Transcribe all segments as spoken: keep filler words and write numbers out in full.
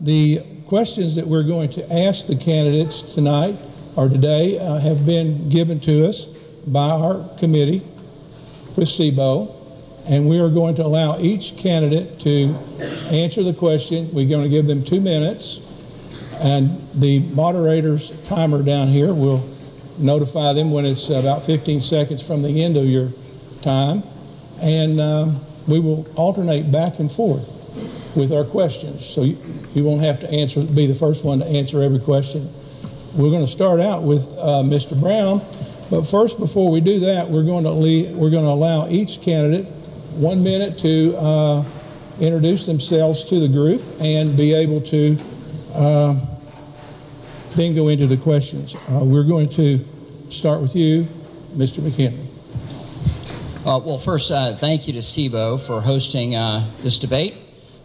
The questions that we're going to ask the candidates tonight or today uh, have been given to us by our committee with C I B O, and we are going to allow each candidate to answer the question. We're going to give them two minutes, and the moderator's timer down here will notify them when it's about fifteen seconds from the end of your time, and um, we will alternate back and forth with our questions, so you, you won't have to answer, be the first one to answer every question. We're going to start out with uh, Mister Brown, but first, before we do that, we're going to leave, we're going to allow each candidate one minute to uh, introduce themselves to the group and be able to uh, then go into the questions. Uh, we're going to start with you, Mister McHenry. Uh, well, first, uh, thank you to C I B O for hosting uh, this debate.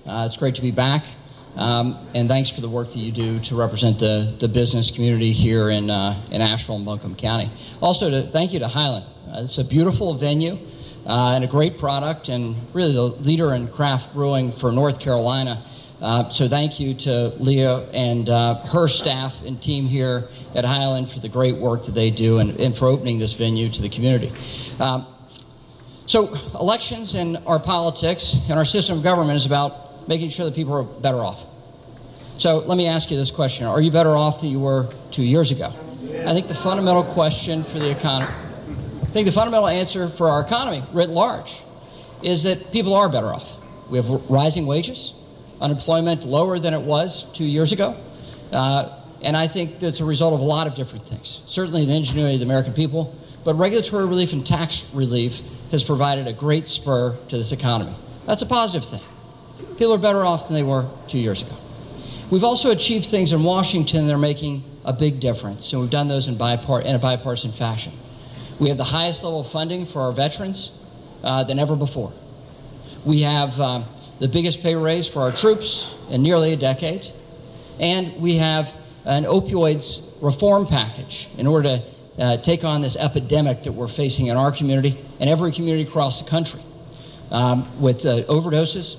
Uh, it's great to be back, um, and thanks for the work that you do to represent the, the business community here in uh, in Asheville and Buncombe County. Also, to thank you to Highland. Uh, it's a beautiful venue uh, and a great product, and really the leader in craft brewing for North Carolina. Uh, so thank you to Leah and uh, her staff and team here at Highland for the great work that they do and, and for opening this venue to the community. Um, so elections and our politics and our system of government is about making sure that people are better off. So let me ask you this question. Are you better off than you were two years ago? I think the fundamental question for the economy, I think the fundamental answer for our economy writ large is that people are better off. We have rising wages, unemployment lower than it was two years ago. Uh, and I think that's a result of a lot of different things. Certainly the ingenuity of the American people, but regulatory relief and tax relief has provided a great spur to this economy. That's a positive thing. People are better off than they were two years ago. We've also achieved things in Washington that are making a big difference, and we've done those in, bipart- in a bipartisan fashion. We have the highest level of funding for our veterans uh, than ever before. We have um, the biggest pay raise for our troops in nearly a decade, and we have an opioids reform package in order to uh, take on this epidemic that we're facing in our community and every community across the country um, with uh, overdoses,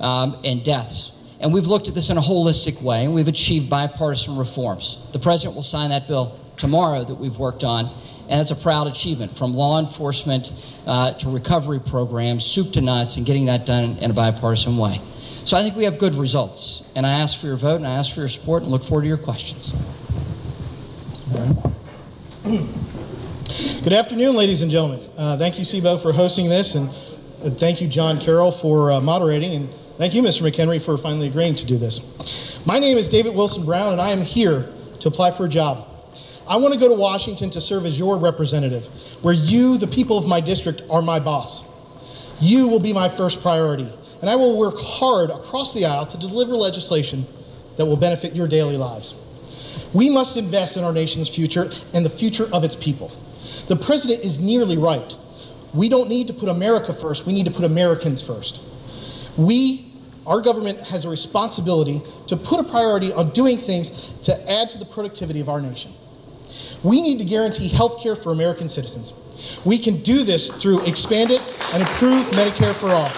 Um, and deaths. And we've looked at this in a holistic way, and we've achieved bipartisan reforms. The president will sign that bill tomorrow that we've worked on, and it's a proud achievement, from law enforcement uh, to recovery programs, soup to nuts, and getting that done in a bipartisan way. So I think we have good results, and I ask for your vote, and I ask for your support, and look forward to your questions. Good afternoon, ladies and gentlemen. Uh, thank you, C I B O, for hosting this, and uh, thank you, John Carroll, for uh, moderating, and thank you, Mister McHenry, for finally agreeing to do this. My name is David Wilson Brown, and I am here to apply for a job. I want to go to Washington to serve as your representative, where you, the people of my district, are my boss. You will be my first priority, and I will work hard across the aisle to deliver legislation that will benefit your daily lives. We must invest in our nation's future and the future of its people. The president is nearly right. We don't need to put America first, we need to put Americans first. We, our government, has a responsibility to put a priority on doing things to add to the productivity of our nation. We need to guarantee health care for American citizens. We can do this through expanded and improved Medicare for all.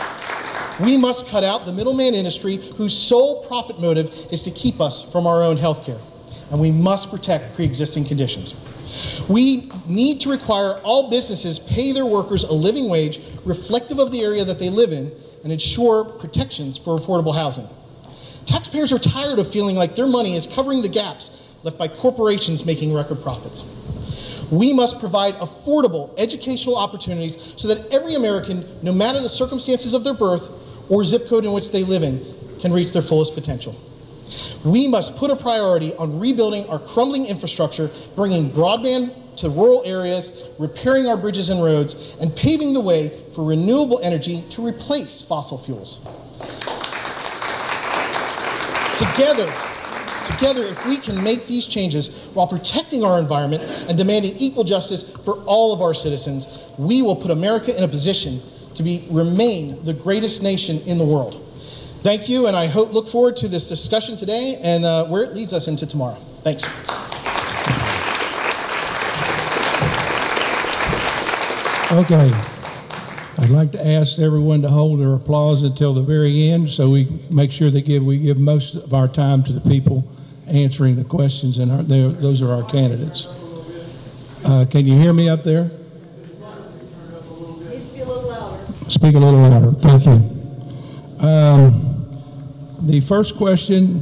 We must cut out the middleman industry whose sole profit motive is to keep us from our own health care. And we must protect pre-existing conditions. We need to require all businesses pay their workers a living wage reflective of the area that they live in, and ensure protections for affordable housing. Taxpayers are tired of feeling like their money is covering the gaps left by corporations making record profits. We must provide affordable educational opportunities so that every American, no matter the circumstances of their birth or zip code in which they live in, can reach their fullest potential. We must put a priority on rebuilding our crumbling infrastructure, bringing broadband to rural areas, repairing our bridges and roads, and paving the way for renewable energy to replace fossil fuels. Together, together, if we can make these changes while protecting our environment and demanding equal justice for all of our citizens, we will put America in a position to be, remain the greatest nation in the world. Thank you, and I hope look forward to this discussion today and uh, where it leads us into tomorrow. Thanks. Okay. I'd like to ask everyone to hold their applause until the very end so we make sure they give, we give most of our time to the people answering the questions, and our, those are our candidates. Uh, can you hear me up there? Speak a little louder. Thank you. Um, the first question,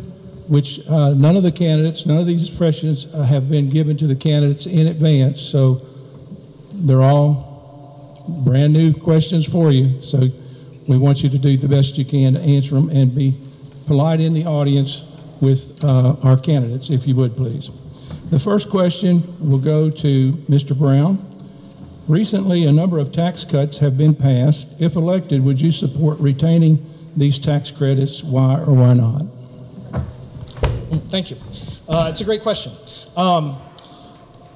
which uh, none of the candidates, none of these questions uh, have been given to the candidates in advance, so they're all brand new questions for you. So we want you to do the best you can to answer them and be polite in the audience with uh, our candidates, if you would, please. The first question will go to Mister Brown. Recently, a number of tax cuts have been passed. If elected, would you support retaining these tax credits? Why or why not? Thank you. Uh, it's a great question. Um,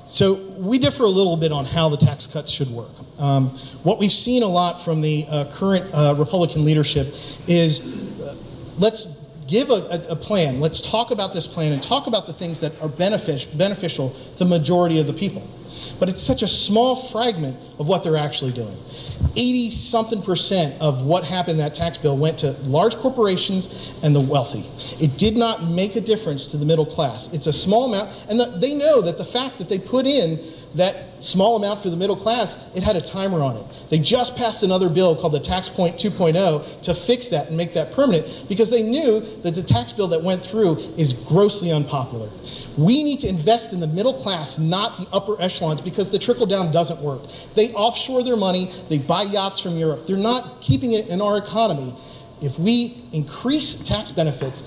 so we differ a little bit on how the tax cuts should work. Um, what we've seen a lot from the uh, current uh, Republican leadership is uh, let's give a, a plan. Let's talk about this plan and talk about the things that are benefic- beneficial to the majority of the people. But it's such a small fragment of what they're actually doing. eighty-something percent of what happened in that tax bill went to large corporations and the wealthy. It did not make a difference to the middle class. It's a small amount, and the, they know that the fact that they put in that small amount for the middle class, it had a timer on it. They just passed another bill called the Tax Point two point oh to fix that and make that permanent because they knew that the tax bill that went through is grossly unpopular. We need to invest in the middle class, not the upper echelons, because the trickle-down doesn't work. They offshore their money, they buy yachts from Europe. They're not keeping it in our economy. If we increase tax benefits,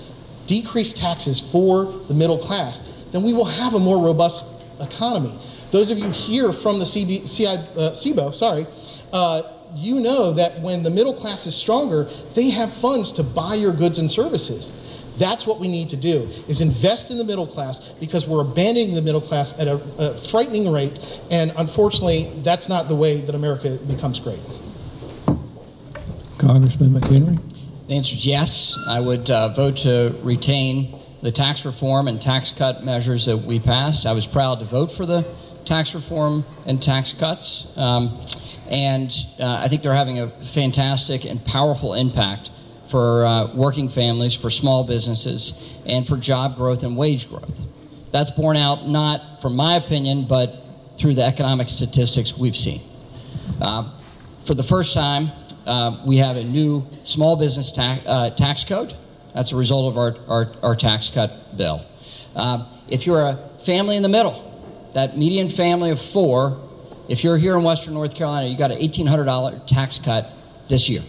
decrease taxes for the middle class, then we will have a more robust economy. Those of you here from the C B, C I, uh, C I B O, sorry, uh, you know that when the middle class is stronger, they have funds to buy your goods and services. That's what we need to do, is invest in the middle class, because we're abandoning the middle class at a, a frightening rate, and unfortunately, that's not the way that America becomes great. Congressman McHenry? The answer is yes. I would uh, vote to retain the tax reform and tax cut measures that we passed. I was proud to vote for the tax reform and tax cuts, um, and uh, I think they're having a fantastic and powerful impact for uh, working families, for small businesses, and for job growth and wage growth. That's borne out not from my opinion, but through the economic statistics we've seen. Uh, for the first time, uh, we have a new small business ta- uh, tax code. That's a result of our, our, our tax cut bill. Uh, if you're a family in the middle, that median family of four, if you're here in Western North Carolina, you got an eighteen hundred dollars tax cut this year.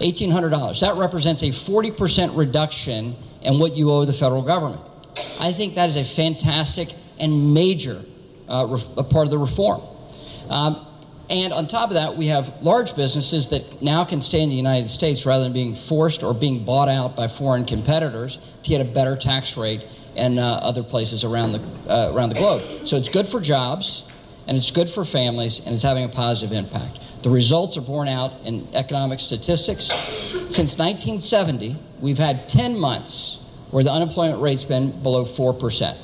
eighteen hundred dollars. That represents a forty percent reduction in what you owe the federal government. I think that is a fantastic and major uh, ref- a part of the reform. Um, and on top of that, we have large businesses that now can stay in the United States rather than being forced or being bought out by foreign competitors to get a better tax rate and uh, other places around the uh, around the globe. So it's good for jobs, and it's good for families, and it's having a positive impact. The results are borne out in economic statistics. Since nineteen seventy, we've had ten months where the unemployment rate's been below four percent.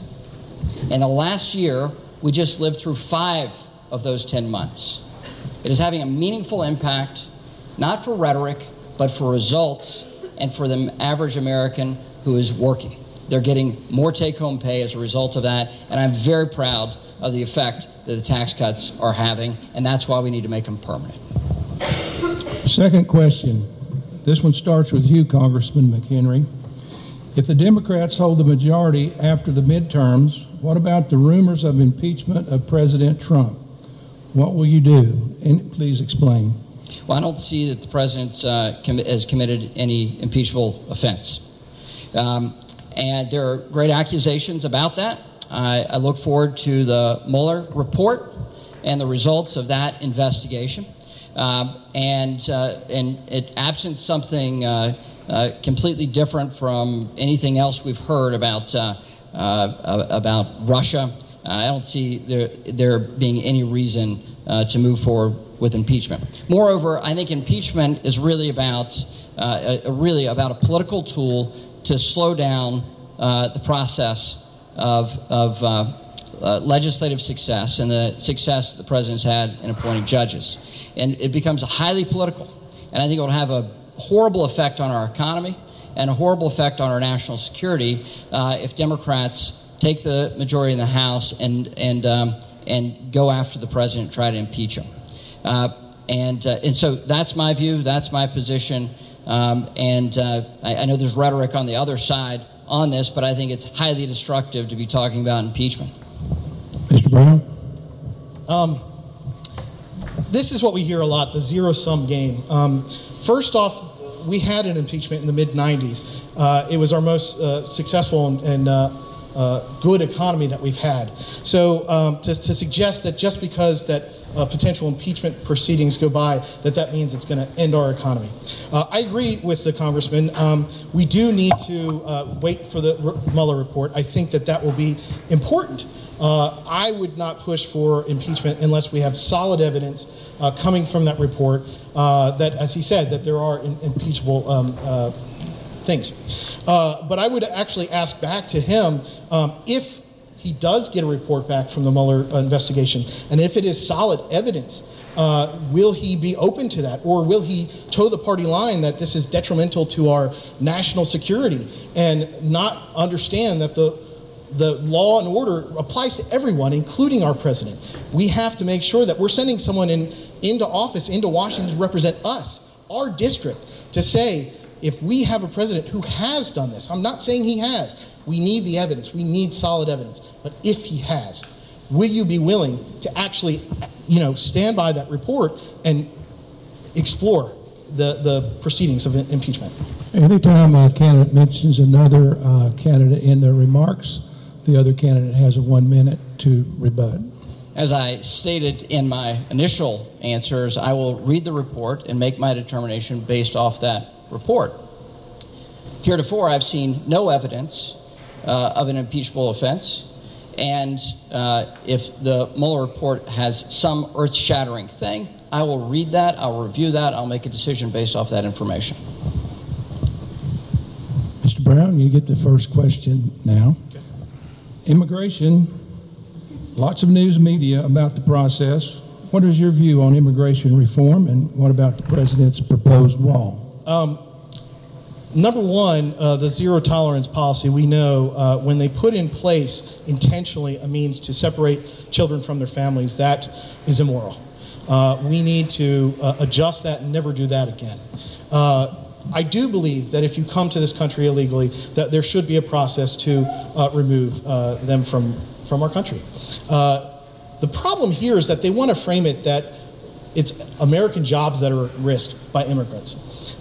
In the last year, we just lived through five of those ten months. It is having a meaningful impact, not for rhetoric, but for results, and for the average American who is working. They're getting more take-home pay as a result of that, and I'm very proud of the effect that the tax cuts are having, and that's why we need to make them permanent. Second question. This one starts with you, Congressman McHenry. If the Democrats hold the majority after the midterms, what about the rumors of impeachment of President Trump? What will you do? And please explain. Well, I don't see that the president uh, com- has committed any impeachable offense. Um, And there are great accusations about that. I, I look forward to the Mueller report and the results of that investigation. Um, and uh, and it, absent something uh, uh, completely different from anything else we've heard about uh, uh, about Russia, uh, I don't see there there being any reason uh, to move forward with impeachment. Moreover, I think impeachment is really about uh, a, really about a political tool to slow down uh, the process of of uh, uh, legislative success and the success the president's had in appointing judges. And it becomes highly political. And I think it will have a horrible effect on our economy and a horrible effect on our national security uh, if Democrats take the majority in the House and and um, and go after the president and try to impeach him. Uh, and uh, and so that's my view. That's my position. Um, and uh, I, I know there's rhetoric on the other side on this, but I think it's highly destructive to be talking about impeachment. Mister Brown? Um, this is what we hear a lot, the zero-sum game. Um, first off, we had an impeachment in the mid nineties. Uh, it was our most uh, successful and, and uh, uh, good economy that we've had. So um, to, to suggest that just because that Uh, potential impeachment proceedings go by, that that means it's going to end our economy. Uh, I agree with the congressman. Um, we do need to uh, wait for the R- Mueller report. I think that that will be important. Uh, I would not push for impeachment unless we have solid evidence uh, coming from that report uh, that, as he said, that there are in- impeachable um, uh, things. Uh, but I would actually ask back to him um, if he does get a report back from the Mueller investigation, and if it is solid evidence, uh, will he be open to that, or will he toe the party line that this is detrimental to our national security and not understand that the the law and order applies to everyone, including our president? We have to make sure that we're sending someone in into office, into Washington, to represent us, our district, to say, if we have a president who has done this, I'm not saying he has, we need the evidence, we need solid evidence, but if he has, will you be willing to actually, you know, stand by that report and explore the, the proceedings of impeachment? Anytime a candidate mentions another uh, candidate in their remarks, the other candidate has a one minute to rebut. As I stated in my initial answers, I will read the report and make my determination based off that report. Heretofore, I've seen no evidence uh, of an impeachable offense, and uh, if the Mueller report has some earth-shattering thing, I will read that, I'll review that, I'll make a decision based off that information. Mister Brown, you get the first question now. Okay. Immigration, lots of news media about the process. What is your view on immigration reform, and what about the president's proposed wall? Um, number one, uh, the zero tolerance policy, we know uh, when they put in place intentionally a means to separate children from their families, that is immoral. Uh, we need to uh, adjust that and never do that again. Uh, I do believe that if you come to this country illegally, that there should be a process to uh, remove uh, them from, from our country. Uh, the problem here is that they want to frame it that it's American jobs that are at risk by immigrants.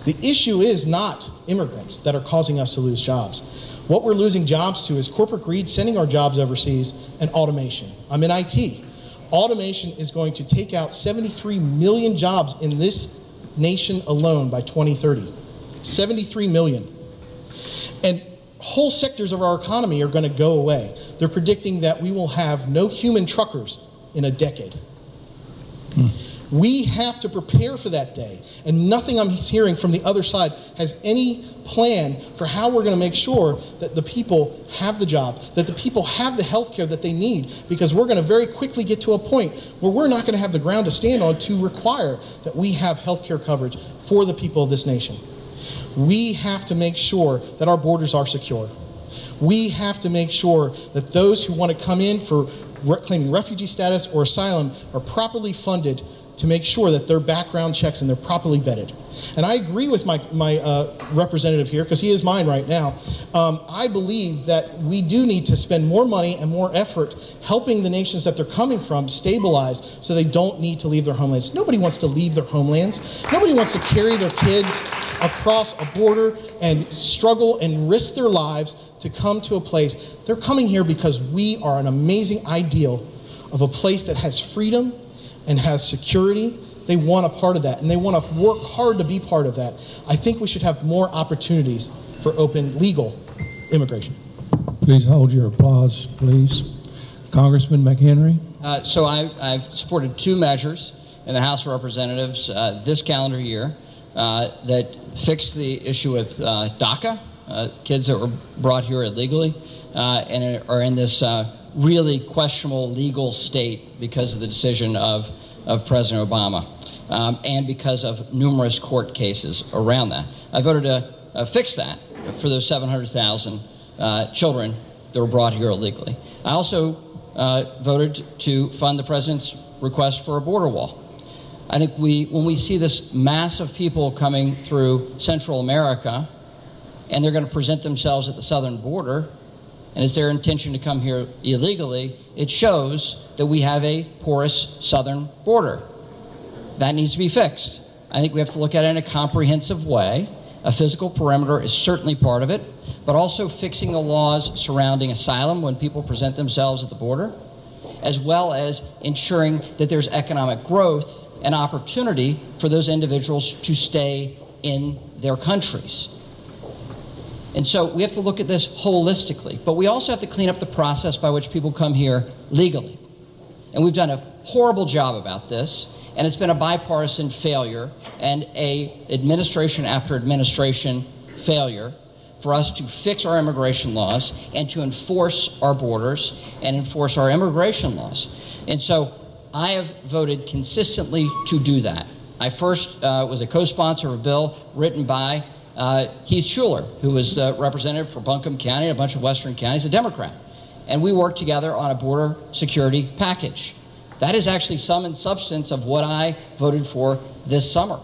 The issue is not immigrants that are causing us to lose jobs. What we're losing jobs to is corporate greed, sending our jobs overseas, and automation. I'm in I T. Automation is going to take out seventy-three million jobs in this nation alone by twenty thirty. seventy-three million. And whole sectors of our economy are going to go away. They're predicting that we will have no human truckers in a decade. Hmm. We have to prepare for that day, and nothing I'm hearing from the other side has any plan for how we're going to make sure that the people have the job, that the people have the health care that they need, because we're going to very quickly get to a point where we're not going to have the ground to stand on to require that we have health care coverage for the people of this nation. We have to make sure that our borders are secure. We have to make sure that those who want to come in for claiming refugee status or asylum are properly funded to make sure that their background checks and they're properly vetted. And I agree with my, my uh, representative here, because he is mine right now. Um, I believe that we do need to spend more money and more effort helping the nations that they're coming from stabilize so they don't need to leave their homelands. Nobody wants to leave their homelands. Nobody wants to carry their kids across a border and struggle and risk their lives to come to a place. They're coming here because we are an amazing ideal of a place that has freedom and has security. They want a part of that, and they want to work hard to be part of that. I think we should have more opportunities for open, legal immigration. Please hold your applause, please. Congressman McHenry? Uh, so I, I've supported two measures in the House of Representatives uh, this calendar year uh, that fixed the issue with uh, DACA, uh, kids that were brought here illegally uh, and are in this uh, really questionable legal state because of the decision of, of President Obama, um, and because of numerous court cases around that. I voted to uh, fix that for those seven hundred thousand uh, children that were brought here illegally. I also uh, voted to fund the president's request for a border wall. I think we, when we see this mass of people coming through Central America, and they're going to present themselves at the southern border, and it's their intention to come here illegally, it shows that we have a porous southern border. That needs to be fixed. I think we have to look at it in a comprehensive way. A physical perimeter is certainly part of it, but also fixing the laws surrounding asylum when people present themselves at the border, as well as ensuring that there's economic growth and opportunity for those individuals to stay in their countries. And so we have to look at this holistically, but we also have to clean up the process by which people come here legally. And we've done a horrible job about this, and it's been a bipartisan failure and a administration after administration failure for us to fix our immigration laws and to enforce our borders and enforce our immigration laws. And so I have voted consistently to do that. I first uh, was a co-sponsor of a bill written by Uh, Keith Schuler, who was the representative for Buncombe County and a bunch of western counties, a Democrat. And we worked together on a border security package. That is actually some and substance of what I voted for this summer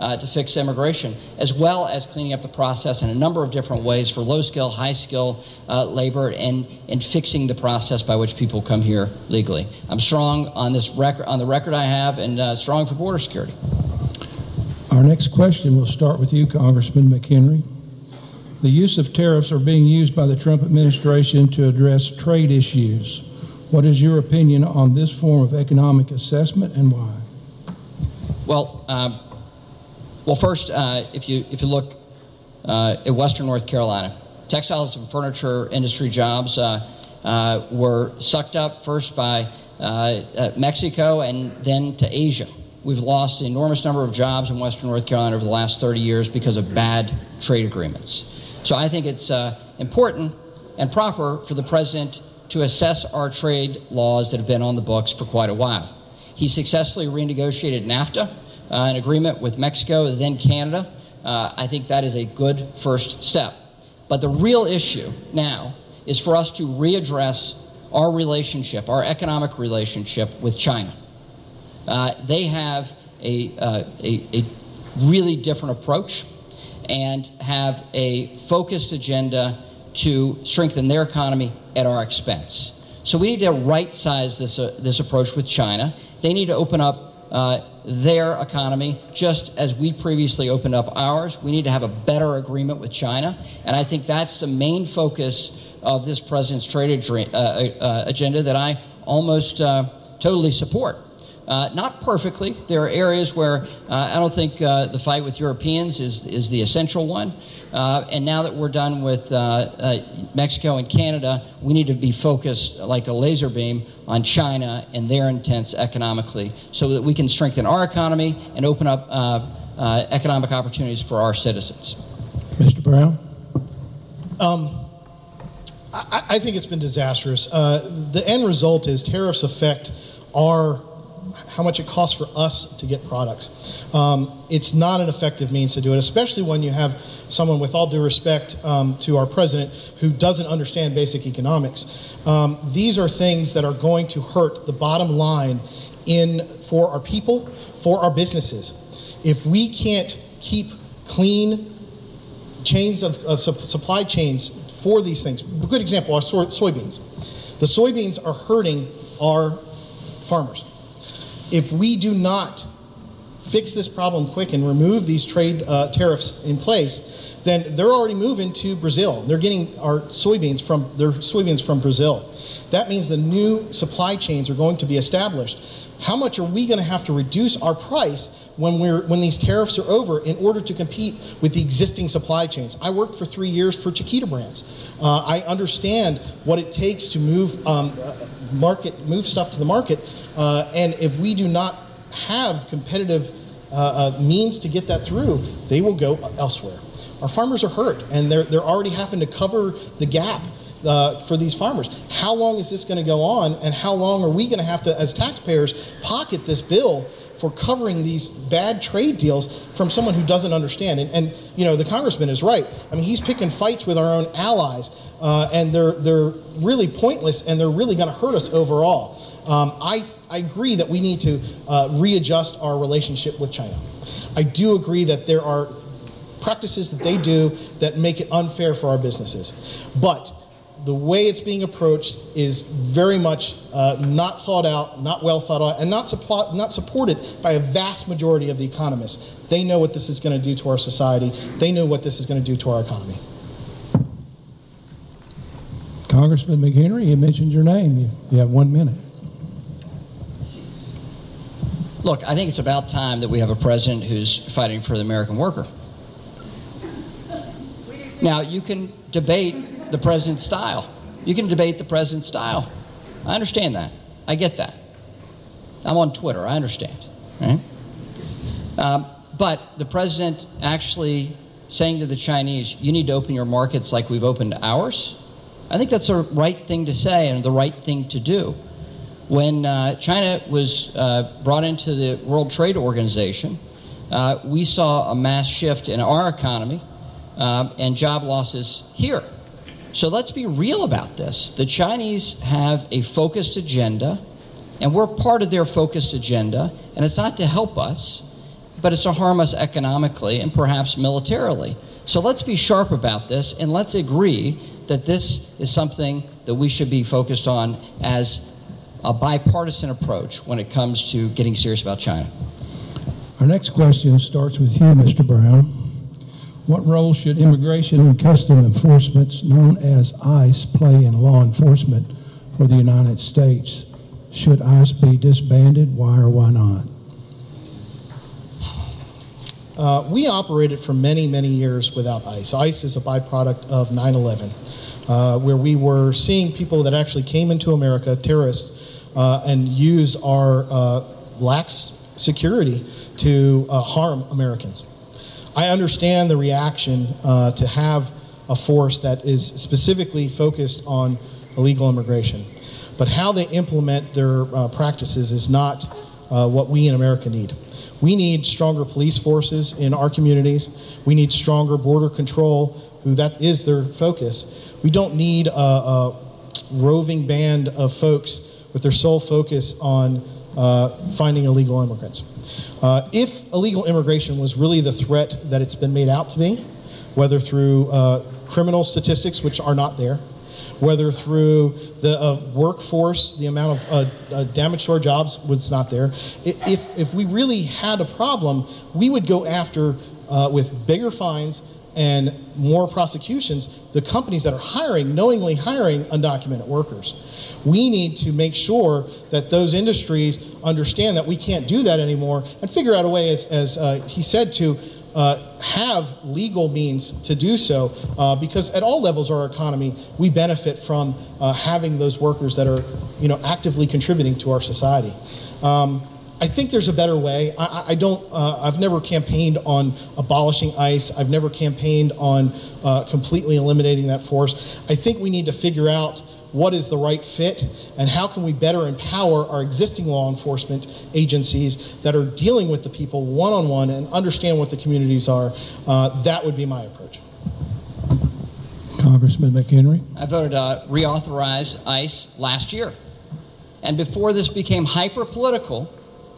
uh, to fix immigration, as well as cleaning up the process in a number of different ways for low-skill, high-skill uh, labor and, and fixing the process by which people come here legally. I'm strong on this record, on the record I have, and uh, strong for border security. Our next question will start with you, Congressman McHenry. The use of tariffs are being used by the Trump administration to address trade issues. What is your opinion on this form of economic assessment, and why? Well, um, well, first, uh, if you if you look uh, at Western North Carolina, textiles and furniture industry jobs uh, uh, were sucked up first by uh, uh, Mexico and then to Asia. We've lost an enormous number of jobs in Western North Carolina over the last thirty years because of bad trade agreements. So I think it's uh, important and proper for the president to assess our trade laws that have been on the books for quite a while. He successfully renegotiated NAFTA, uh, an agreement with Mexico and then Canada. Uh, I think that is a good first step. But the real issue now is for us to readdress our relationship, our economic relationship with China. Uh, they have a, uh, a, a really different approach and have a focused agenda to strengthen their economy at our expense. So we need to right-size this, uh, this approach with China. They need to open up uh, their economy just as we previously opened up ours. We need to have a better agreement with China, and I think that's the main focus of this president's trade adre- uh, uh, agenda that I almost uh, totally support. Uh, not perfectly. There are areas where uh, I don't think uh, the fight with Europeans is is the essential one. Uh, and now that we're done with uh, uh, Mexico and Canada, we need to be focused like a laser beam on China and their intents economically so that we can strengthen our economy and open up uh, uh, economic opportunities for our citizens. Mister Brown? Um, I, I think it's been disastrous. Uh, the end result is tariffs affect our how much it costs for us to get products. Um, it's not an effective means to do it, especially when you have someone, with all due respect um, to our president, who doesn't understand basic economics. Um, these are things that are going to hurt the bottom line in for our people, for our businesses. If we can't keep clean chains of, of su- supply chains for these things, a good example are so- soybeans. The soybeans are hurting our farmers. If we do not fix this problem quick and remove these trade uh, tariffs in place, then they're already moving to Brazil. They're getting our soybeans from their soybeans from Brazil. That means the new supply chains are going to be established. How much are we going to have to reduce our price when we're when these tariffs are over in order to compete with the existing supply chains? I worked for three years for Chiquita Brands. Uh, I understand what it takes to move um, market, move stuff to the market, uh, and if we do not have competitive uh, uh, means to get that through, they will go elsewhere. Our farmers are hurt, and they're they're already having to cover the gap uh, for these farmers. How long is this going to go on, and how long are we going to have to, as taxpayers, pocket this bill for covering these bad trade deals from someone who doesn't understand? And, and you know, the congressman is right. I mean, he's picking fights with our own allies, uh, and they're they're really pointless, and they're really going to hurt us overall. Um, I I agree that we need to uh, readjust our relationship with China. I do agree that there are practices that they do that make it unfair for our businesses. But the way it's being approached is very much uh, not thought out, not well thought out, and not, suppo- not supported by a vast majority of the economists. They know what this is going to do to our society. They know what this is going to do to our economy. Congressman McHenry, you mentioned your name. You, you have one minute. Look, I think it's about time that we have a president who's fighting for the American worker. Now, you can debate the president's style. You can debate the president's style. I understand that. I get that. I'm on Twitter. I understand. Right? Um, but the president actually saying to the Chinese, you need to open your markets like we've opened ours, I think that's the right thing to say and the right thing to do. When uh, China was uh, brought into the World Trade Organization, uh, we saw a mass shift in our economy Um, and job losses here. So let's be real about this. The Chinese have a focused agenda, and we're part of their focused agenda, and it's not to help us, but it's to harm us economically and perhaps militarily. So let's be sharp about this, and let's agree that this is something that we should be focused on as a bipartisan approach when it comes to getting serious about China. Our next question starts with you, Mister Brown. What role should Immigration and Customs Enforcement, known as ICE, play in law enforcement for the United States? Should ICE be disbanded? Why or why not? Uh, we operated for many, many years without ICE. ICE is a byproduct of nine eleven, uh, where we were seeing people that actually came into America, terrorists, uh, and used our uh, lax security to uh, harm Americans. I understand the reaction uh, to have a force that is specifically focused on illegal immigration, but how they implement their uh, practices is not uh, what we in America need. We need stronger police forces in our communities. We need stronger border control, who that is their focus. We don't need a, a roving band of folks with their sole focus on Uh, finding illegal immigrants. Uh, if illegal immigration was really the threat that it's been made out to be, whether through uh, criminal statistics, which are not there, whether through the uh, workforce, the amount of uh, uh, damage to our jobs was not there. If, if we really had a problem, we would go after, uh, with bigger fines and more prosecutions, the companies that are hiring, knowingly hiring undocumented workers. We need to make sure that those industries understand that we can't do that anymore and figure out a way, as, as uh, he said, to uh, have legal means to do so, uh, because at all levels of our economy, we benefit from uh, having those workers that are, you know, actively contributing to our society. Um, I think there's a better way. I, I don't, uh, I've never campaigned on abolishing ICE. I've never campaigned on uh, completely eliminating that force. I think we need to figure out what is the right fit and how can we better empower our existing law enforcement agencies that are dealing with the people one-on-one and understand what the communities are. Uh, that would be my approach. Congressman McHenry? I voted uh, reauthorize ICE last year. And before this became hyper-political,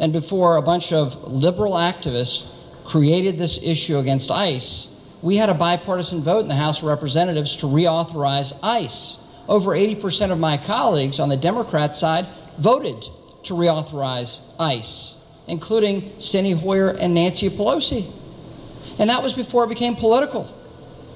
and before a bunch of liberal activists created this issue against ICE, we had a bipartisan vote in the House of Representatives to reauthorize ICE. Over eighty percent of my colleagues on the Democrat side voted to reauthorize ICE, including Steny Hoyer and Nancy Pelosi. And that was before it became political.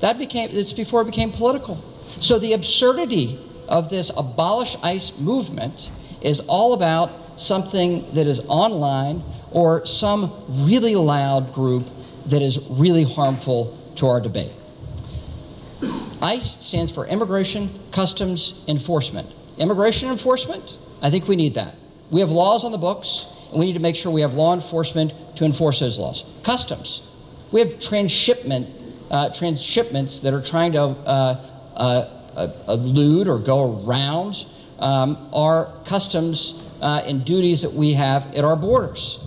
That became, it's before it became political. So the absurdity of this abolish ICE movement is all about something that is online or some really loud group that is really harmful to our debate. ICE stands for Immigration Customs Enforcement. Immigration enforcement, I think we need that. We have laws on the books, and we need to make sure we have law enforcement to enforce those laws. Customs, we have transshipment, uh, transshipments that are trying to uh, uh, elude or go around um, our customs uh, and duties that we have at our borders.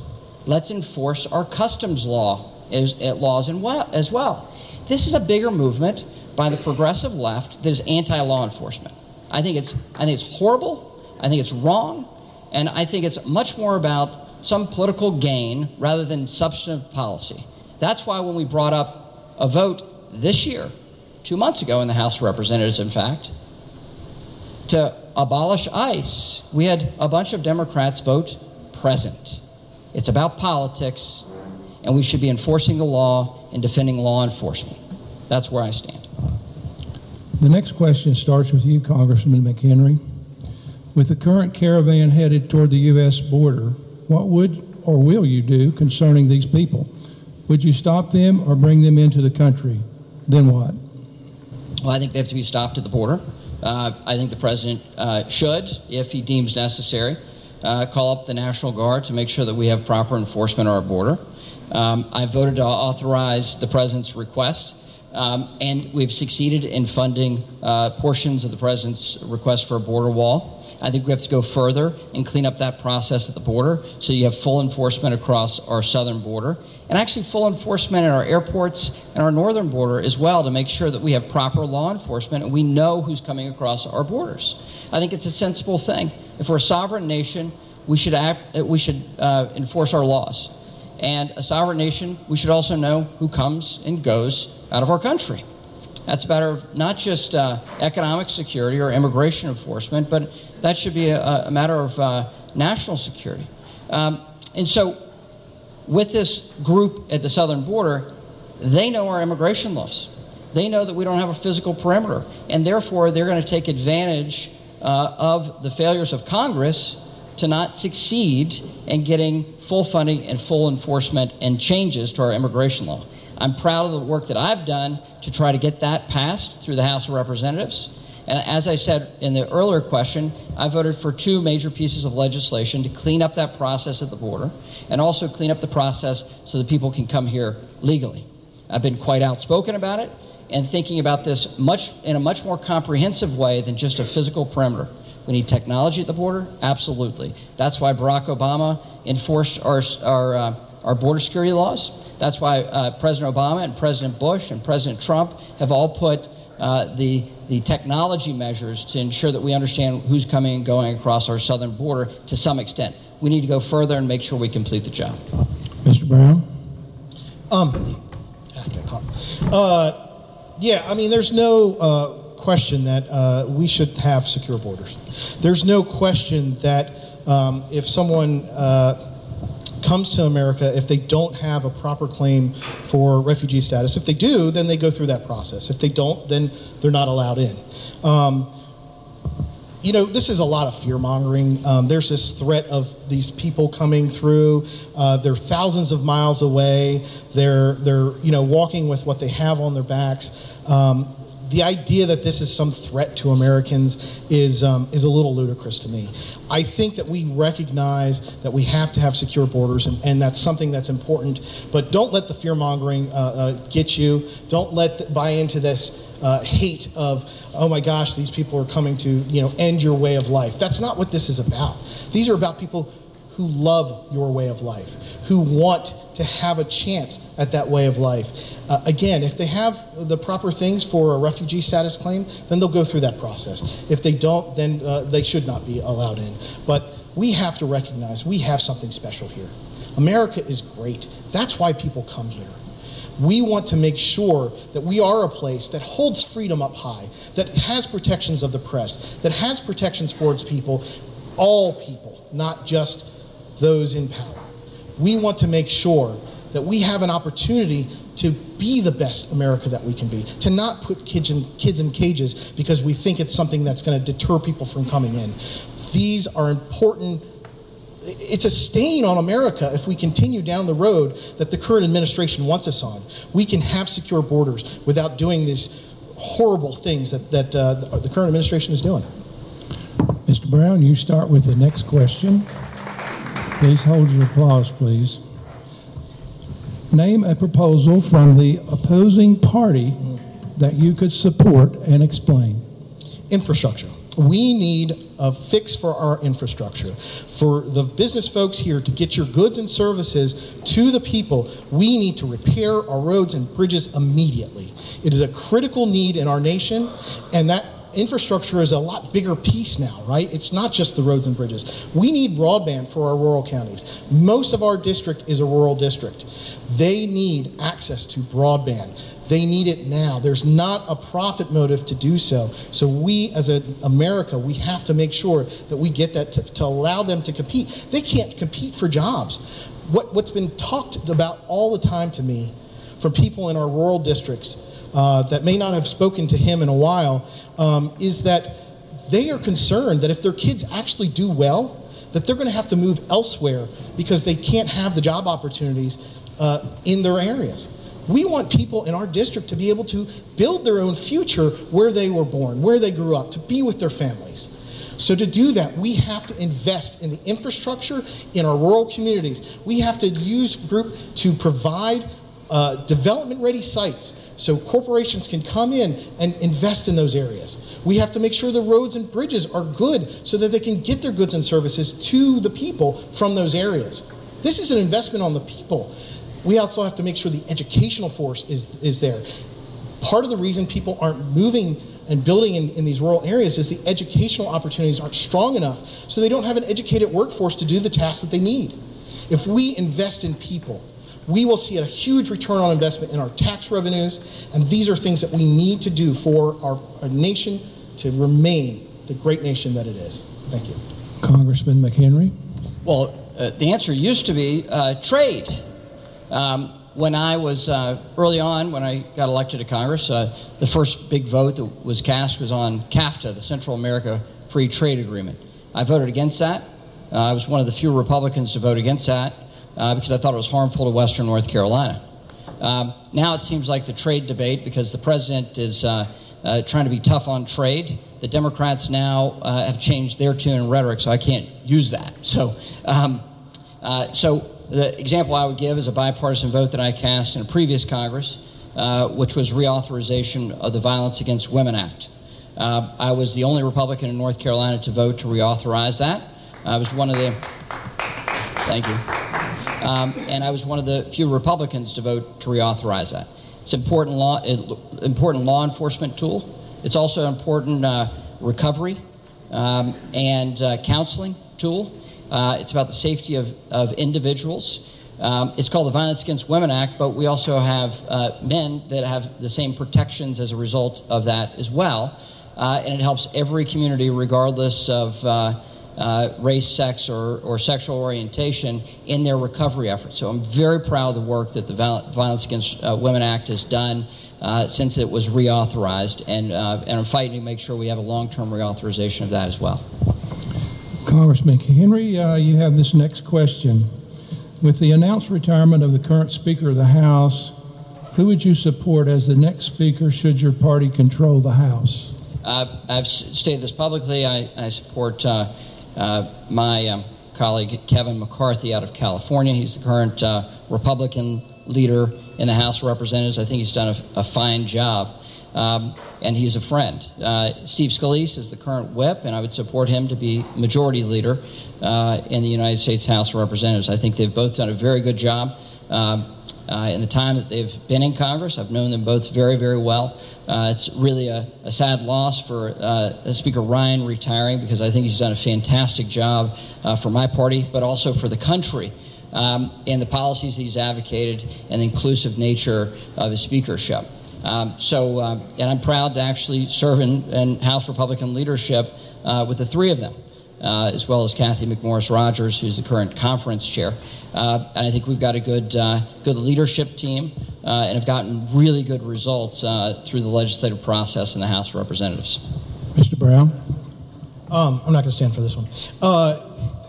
Let's enforce our customs law as, at laws in well, as well. This is a bigger movement by the progressive left that is anti-law enforcement. I think it's I think it's horrible. I think it's wrong, and I think it's much more about some political gain rather than substantive policy. That's why when we brought up a vote this year, two months ago in the House of Representatives, in fact, to abolish ICE, we had a bunch of Democrats vote present. It's about politics, and we should be enforcing the law and defending law enforcement. That's where I stand. The next question starts with you, Congressman McHenry. With the current caravan headed toward the U S border, what would or will you do concerning these people? Would you stop them or bring them into the country? Then what? Well, I think they have to be stopped at the border. Uh, I think the president uh, should, if he deems necessary, Uh, call up the National Guard to make sure that we have proper enforcement at our border. Um, I voted to authorize the president's request, um, and we've succeeded in funding uh, portions of the president's request for a border wall. I think we have to go further and clean up that process at the border so you have full enforcement across our southern border, and actually full enforcement at our airports and our northern border as well, to make sure that we have proper law enforcement and we know who's coming across our borders. I think it's a sensible thing. If we're a sovereign nation, we should act, we should uh, enforce our laws. And a sovereign nation, we should also know who comes and goes out of our country. That's a matter of not just uh, economic security or immigration enforcement, but that should be a, a matter of uh, national security. Um, and so with this group at the southern border, they know our immigration laws. They know that we don't have a physical perimeter, and therefore they're going to take advantage uh, of the failures of Congress to not succeed in getting full funding and full enforcement and changes to our immigration law. I'm proud of the work that I've done to try to get that passed through the House of Representatives. And as I said in the earlier question, I voted for two major pieces of legislation to clean up that process at the border and also clean up the process so that people can come here legally. I've been quite outspoken about it and thinking about this much in a much more comprehensive way than just a physical perimeter. We need technology at the border? Absolutely. That's why Barack Obama enforced our, our, uh, our border security laws. That's why uh, President Obama and President Bush and President Trump have all put uh, the, the technology measures to ensure that we understand who's coming and going across our southern border to some extent. We need to go further and make sure we complete the job. Mister Brown? Um, I got caught. Uh, Yeah, I mean, there's no uh, question that uh, we should have secure borders. There's no question that um, if someone uh, comes to America, if they don't have a proper claim for refugee status, if they do, then they go through that process. If they don't, then they're not allowed in. Um, You know, this is a lot of fear-mongering. Um, there's this threat of these people coming through. Uh, they're thousands of miles away. They're, they're, you know, walking with what they have on their backs. Um, the idea that this is some threat to Americans is um, is a little ludicrous to me. I think that we recognize that we have to have secure borders, and, and that's something that's important. But don't let the fear-mongering uh, uh, get you. Don't let the, buy into this Uh, hate of, oh my gosh, these people are coming to, you know, end your way of life. That's not what this is about. These are about people who love your way of life, who want to have a chance at that way of life. Uh, again, if they have the proper things for a refugee status claim, then they'll go through that process. If they don't, then uh, they should not be allowed in. But we have to recognize we have something special here. America is great. That's why people come here. We want to make sure that we are a place that holds freedom up high, that has protections of the press, that has protections for its people, all people, not just those in power. We want to make sure that we have an opportunity to be the best America that we can be, to not put kids in, kids in cages because we think it's something that's going to deter people from coming in. These are important. It's a stain on America if we continue down the road that the current administration wants us on. We can have secure borders without doing these horrible things that, that uh, the, the current administration is doing. Mister Brown, you start with the next question. Please hold your applause, please. Name a proposal from the opposing party that you could support and explain. infrastructure. We need a fix for our infrastructure. For the business folks here to get your goods and services to the people, we need to repair our roads and bridges immediately. It is a critical need in our nation, and that infrastructure is a lot bigger piece now, right? It's not just the roads and bridges. We need broadband for our rural counties. Most of our district is a rural district. They need access to broadband. They need it now. There's not a profit motive to do so. So we, as a America, we have to make sure that we get that to, to allow them to compete. They can't compete for jobs. What, what's been talked about all the time to me from people in our rural districts Uh, that may not have spoken to him in a while, um, is that they are concerned that if their kids actually do well, that they're going to have to move elsewhere because they can't have the job opportunities uh, in their areas. We want people in our district to be able to build their own future where they were born, where they grew up, to be with their families. So to do that, we have to invest in the infrastructure in our rural communities. We have to use group to provide uh, development-ready sites so corporations can come in and invest in those areas. We have to make sure the roads and bridges are good so that they can get their goods and services to the people from those areas. This is an investment on the people. We also have to make sure the educational force is, is there. Part of the reason people aren't moving and building in, in these rural areas is the educational opportunities aren't strong enough, so they don't have an educated workforce to do the tasks that they need. If we invest in people, we will see a huge return on investment in our tax revenues, and these are things that we need to do for our, our nation to remain the great nation that it is. Thank you. Congressman McHenry? Well, uh, the answer used to be uh, trade. Um, when I was, uh, early on, when I got elected to Congress, uh, the first big vote that was cast was on CAFTA, the Central America Free Trade Agreement. I voted against that. Uh, I was one of the few Republicans to vote against that. Uh, because I thought it was harmful to Western North Carolina. Um, now it seems like the trade debate, because the president is uh, uh, trying to be tough on trade, the Democrats now uh, have changed their tune and rhetoric, so I can't use that. So, um, uh, so the example I would give is a bipartisan vote that I cast in a previous Congress, uh, which was reauthorization of the Violence Against Women Act. Uh, I was the only Republican in North Carolina to vote to reauthorize that. I was one of the... Thank you. Um, and I was one of the few Republicans to vote to reauthorize that. It's an important law, important law enforcement tool. It's also an important uh, recovery um, and uh, counseling tool. Uh, it's about the safety of, of individuals. Um, it's called the Violence Against Women Act, but we also have uh, men that have the same protections as a result of that as well. Uh, and it helps every community regardless of uh, Uh, race, sex, or, or sexual orientation in their recovery efforts. So I'm very proud of the work that the Violence Against uh, Women Act has done uh, since it was reauthorized, and, uh, and I'm fighting to make sure we have a long-term reauthorization of that as well. Congressman Henry, uh, you have this next question. With the announced retirement of the current Speaker of the House, who would you support as the next Speaker should your party control the House? Uh, I've s- stated this publicly. I, I support... Uh, Uh, my um, colleague Kevin McCarthy out of California. He's the current uh, Republican leader in the House of Representatives. I think he's done a, a fine job, um, and he's a friend. Uh, Steve Scalise is the current whip, and I would support him to be majority leader uh, in the United States House of Representatives. I think they've both done a very good job. Um, uh, in the time that they've been in Congress, I've known them both very, very well. Uh, it's really a, a sad loss for uh, Speaker Ryan retiring, because I think he's done a fantastic job uh, for my party, but also for the country, um, and the policies that he's advocated and the inclusive nature of his speakership. Um, so, um, and I'm proud to actually serve in, in House Republican leadership uh, with the three of them, uh, as well as Kathy McMorris-Rogers, who's the current conference chair. Uh, and I think we've got a good uh, good leadership team uh, and have gotten really good results uh, through the legislative process in the House of Representatives. Mister Brown? Um, I'm not going to stand for this one. Uh,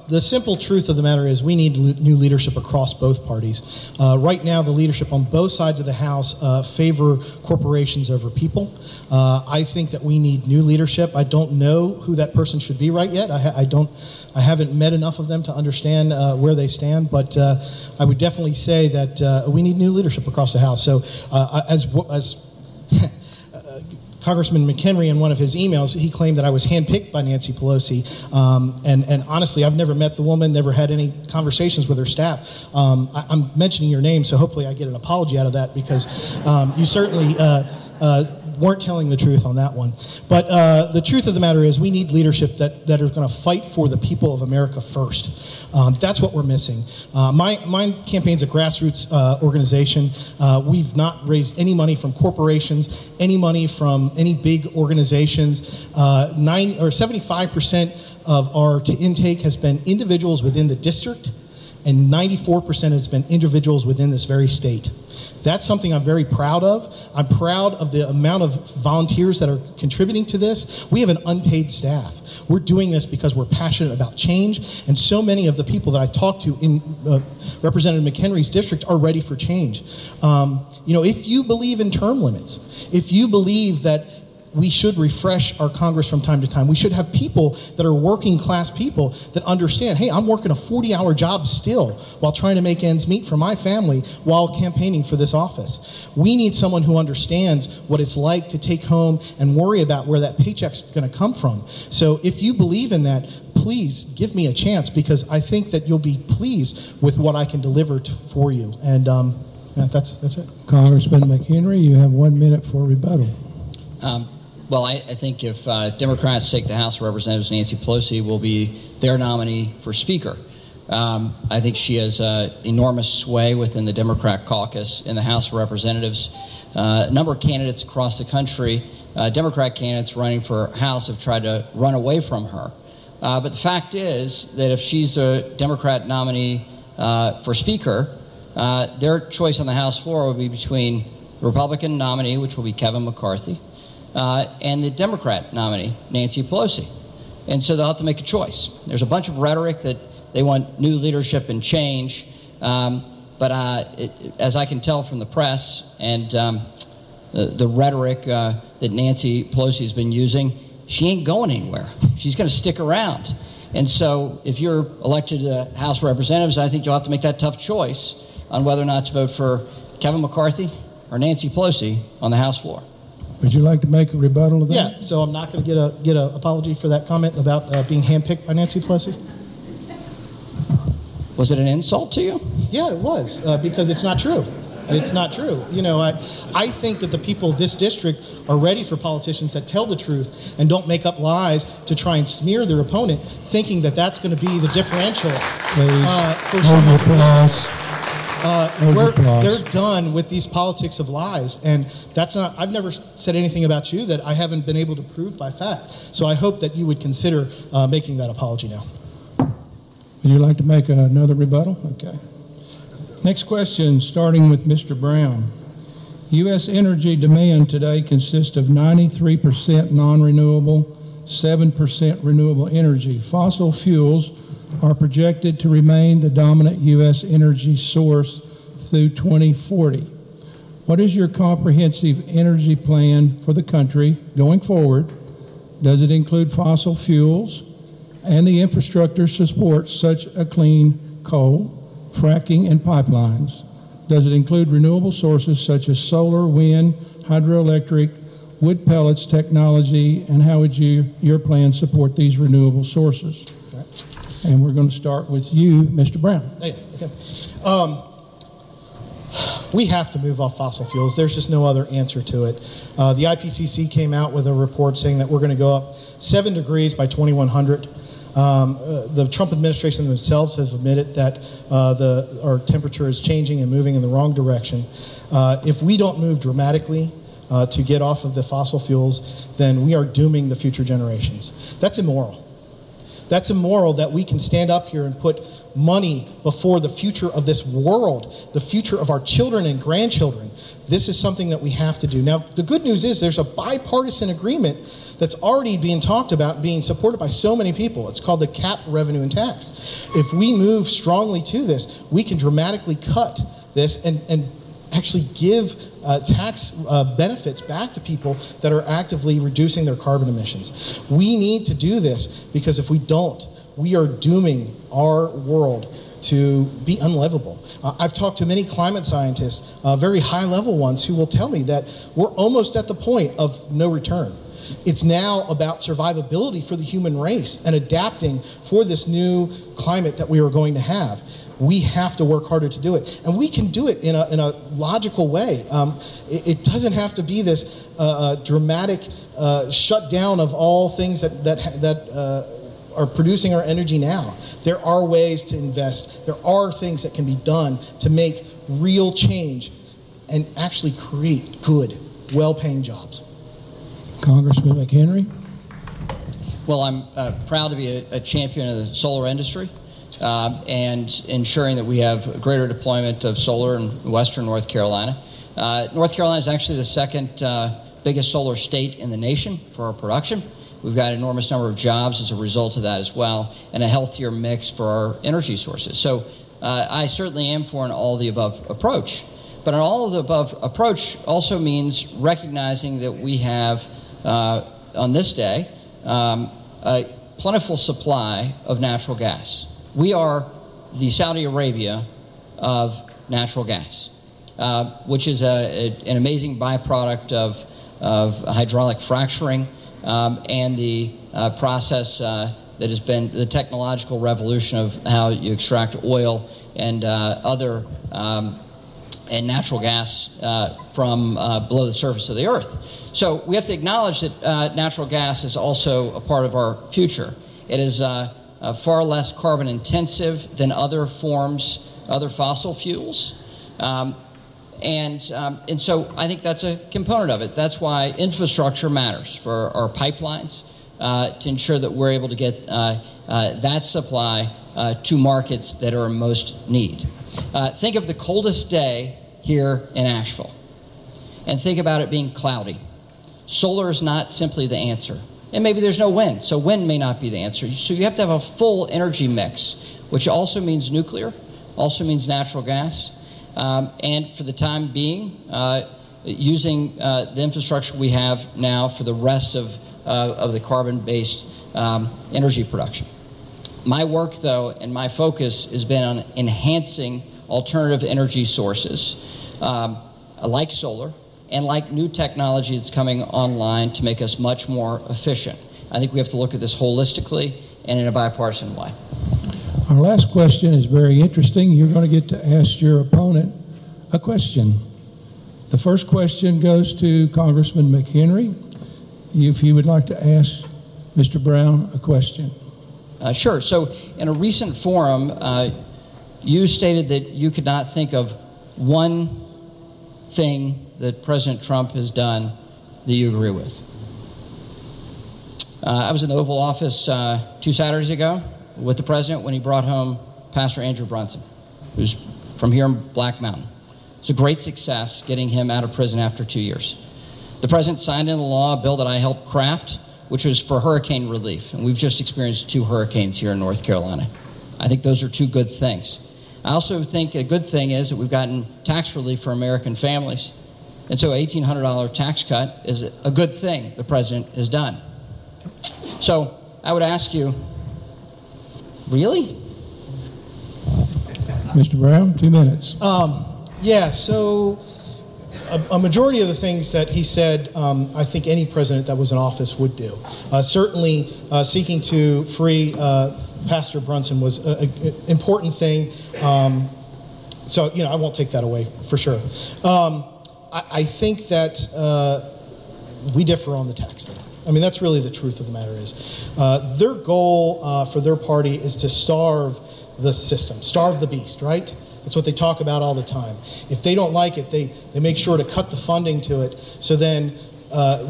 the simple truth of the matter is we need l- new leadership across both parties. Uh, right now, the leadership on both sides of the House uh, favor corporations over people. Uh, I think that we need new leadership. I don't know who that person should be right yet. I, ha- I don't. I haven't met enough of them to understand uh, where they stand, but uh, I would definitely say that uh, we need new leadership across the House. So uh, as as Congressman McHenry, in one of his emails, he claimed that I was handpicked by Nancy Pelosi. Um, and, and honestly, I've never met the woman, never had any conversations with her staff. Um, I, I'm mentioning your name, so hopefully I get an apology out of that, because um, you certainly uh, uh, weren't telling the truth on that one. But uh, the truth of the matter is we need leadership that, that is going to fight for the people of America first. Um, that's what we're missing. Uh, my, my campaign's a grassroots uh, organization. Uh, we've not raised any money from corporations, any money from any big organizations. Uh, nine or seventy-five percent of our t- intake has been individuals within the district, and ninety-four percent has been individuals within this very state. That's something I'm very proud of. I'm proud of the amount of volunteers that are contributing to this. We have an unpaid staff. We're doing this because we're passionate about change, and so many of the people that I talk to in uh, Representative McHenry's district are ready for change. Um, you know, if you believe in term limits, if you believe that we should refresh our Congress from time to time. We should have people that are working class people that understand, hey, I'm working a forty-hour job still while trying to make ends meet for my family while campaigning for this office. We need someone who understands what it's like to take home and worry about where that paycheck's going to come from. So if you believe in that, please give me a chance, because I think that you'll be pleased with what I can deliver to, for you. And um, yeah, that's, that's it. Congressman McHenry, you have one minute for rebuttal. Um, Well, I, I think if uh, Democrats take the House of Representatives, Nancy Pelosi will be their nominee for Speaker. Um, I think she has uh, enormous sway within the Democrat caucus in the House of Representatives. Uh, a number of candidates across the country, uh, Democrat candidates running for House, have tried to run away from her. Uh, but the fact is that if she's the Democrat nominee uh, for Speaker, uh, their choice on the House floor will be between the Republican nominee, which will be Kevin McCarthy, Uh, and the Democrat nominee, Nancy Pelosi. And so they'll have to make a choice. There's a bunch of rhetoric that they want new leadership and change, um, but uh, it, as I can tell from the press and um, the, the rhetoric uh, that Nancy Pelosi's been using, she ain't going anywhere. She's going to stick around. And so if you're elected to the House of Representatives, I think you'll have to make that tough choice on whether or not to vote for Kevin McCarthy or Nancy Pelosi on the House floor. Would you like to make a rebuttal of that? Yeah, so I'm not going to get a get an apology for that comment about uh, being handpicked by Nancy Pelosi. Was it an insult to you? Yeah, it was, uh, because it's not true. It's not true. You know, I, I think that the people of this district are ready for politicians that tell the truth and don't make up lies to try and smear their opponent, thinking that that's going to be the differential. Please, uh, for some applause. Uh, we're, they're done with these politics of lies, and that's not, I've never said anything about you that I haven't been able to prove by fact. So I hope that you would consider uh, making that apology now. Would you like to make another rebuttal? Okay. Next question, starting with Mister Brown. U S energy demand today consists of ninety-three percent non-renewable, seven percent renewable energy. Fossil fuels are projected to remain the dominant U S energy source through twenty forty. What is your comprehensive energy plan for the country going forward? Does it include fossil fuels and the infrastructure to support such a clean coal, fracking, and pipelines? Does it include renewable sources such as solar, wind, hydroelectric, wood pellets technology, and how would you, your plan support these renewable sources? And we're going to start with you, Mister Brown. Yeah, okay. Um, we have to move off fossil fuels. There's just no other answer to it. Uh, the I P C C came out with a report saying that we're going to go up seven degrees by twenty-one hundred. Um, uh, the Trump administration themselves has admitted that uh, the our temperature is changing and moving in the wrong direction. Uh, if we don't move dramatically uh, to get off of the fossil fuels, then we are dooming the future generations. That's immoral. That's immoral that we can stand up here and put money before the future of this world, the future of our children and grandchildren. This is something that we have to do. Now, the good news is there's a bipartisan agreement that's already being talked about, being supported by so many people. It's called the cap revenue and tax. If we move strongly to this, we can dramatically cut this and, and actually give uh, tax uh, benefits back to people that are actively reducing their carbon emissions. We need to do this, because if we don't, we are dooming our world to be unlivable. Uh, I've talked to many climate scientists, uh, very high-level ones, who will tell me that we're almost at the point of no return. It's now about survivability for the human race and adapting for this new climate that we are going to have. We have to work harder to do it. And we can do it in a in a logical way. Um, it, it doesn't have to be this uh, dramatic uh, shutdown of all things that, that, that uh, are producing our energy now. There are ways to invest. There are things that can be done to make real change and actually create good, well-paying jobs. Congressman McHenry. Well, I'm uh, proud to be a, a champion of the solar industry uh, and ensuring that we have greater deployment of solar in western North Carolina. Uh, North Carolina is actually the second uh, biggest solar state in the nation for our production. We've got an enormous number of jobs as a result of that as well, and a healthier mix for our energy sources. So uh, I certainly am for an all-the-above approach. But an all-of-the-above approach also means recognizing that we have Uh, on this day, um, a plentiful supply of natural gas. We are the Saudi Arabia of natural gas, uh, which is a, a, an amazing byproduct of, of hydraulic fracturing um, and the uh, process uh, that has been the technological revolution of how you extract oil and uh, other um, and natural gas uh, from uh, below the surface of the earth. So we have to acknowledge that uh, natural gas is also a part of our future. It is uh, uh, far less carbon intensive than other forms, other fossil fuels. Um, and um, and so I think that's a component of it. That's why infrastructure matters for our pipelines uh, to ensure that we're able to get uh, uh, that supply uh, to markets that are in most need. Uh, think of the coldest day here in Asheville, and think about it being cloudy. Solar is not simply the answer. And maybe there's no wind, so wind may not be the answer. So you have to have a full energy mix, which also means nuclear, also means natural gas. Um, and for the time being, uh, using uh, the infrastructure we have now for the rest of, uh, of the carbon-based um, energy production. My work, though, and my focus has been on enhancing alternative energy sources um, like solar and like new technology that's coming online to make us much more efficient. I think we have to look at this holistically and in a bipartisan way. Our last question is very interesting. You're going to get to ask your opponent a question. The first question goes to Congressman McHenry. If you would like to ask Mister Brown a question. Uh, sure. So in a recent forum, uh, you stated that you could not think of one thing that President Trump has done that you agree with. Uh, I was in the Oval Office uh, two Saturdays ago with the president when he brought home Pastor Andrew Brunson, who's from here in Black Mountain. It's a great success getting him out of prison after two years. The president signed into law a bill that I helped craft, which was for hurricane relief. And we've just experienced two hurricanes here in North Carolina. I think those are two good things. I also think a good thing is that we've gotten tax relief for American families. And so eighteen hundred dollars tax cut is a good thing the president has done. So I would ask you, really? Mister Brown, two minutes. Um, yeah, so... A majority of the things that he said, um, I think any president that was in office would do. Uh, certainly, uh, seeking to free uh, Pastor Brunson was an important thing. Um, so, you know, I won't take that away for sure. Um, I, I think that uh, we differ on the tax thing. I mean, that's really the truth of the matter is. Uh, their goal uh, for their party is to starve the system, starve the beast, right? That's what they talk about all the time. If they don't like it, they, they make sure to cut the funding to it. So then uh,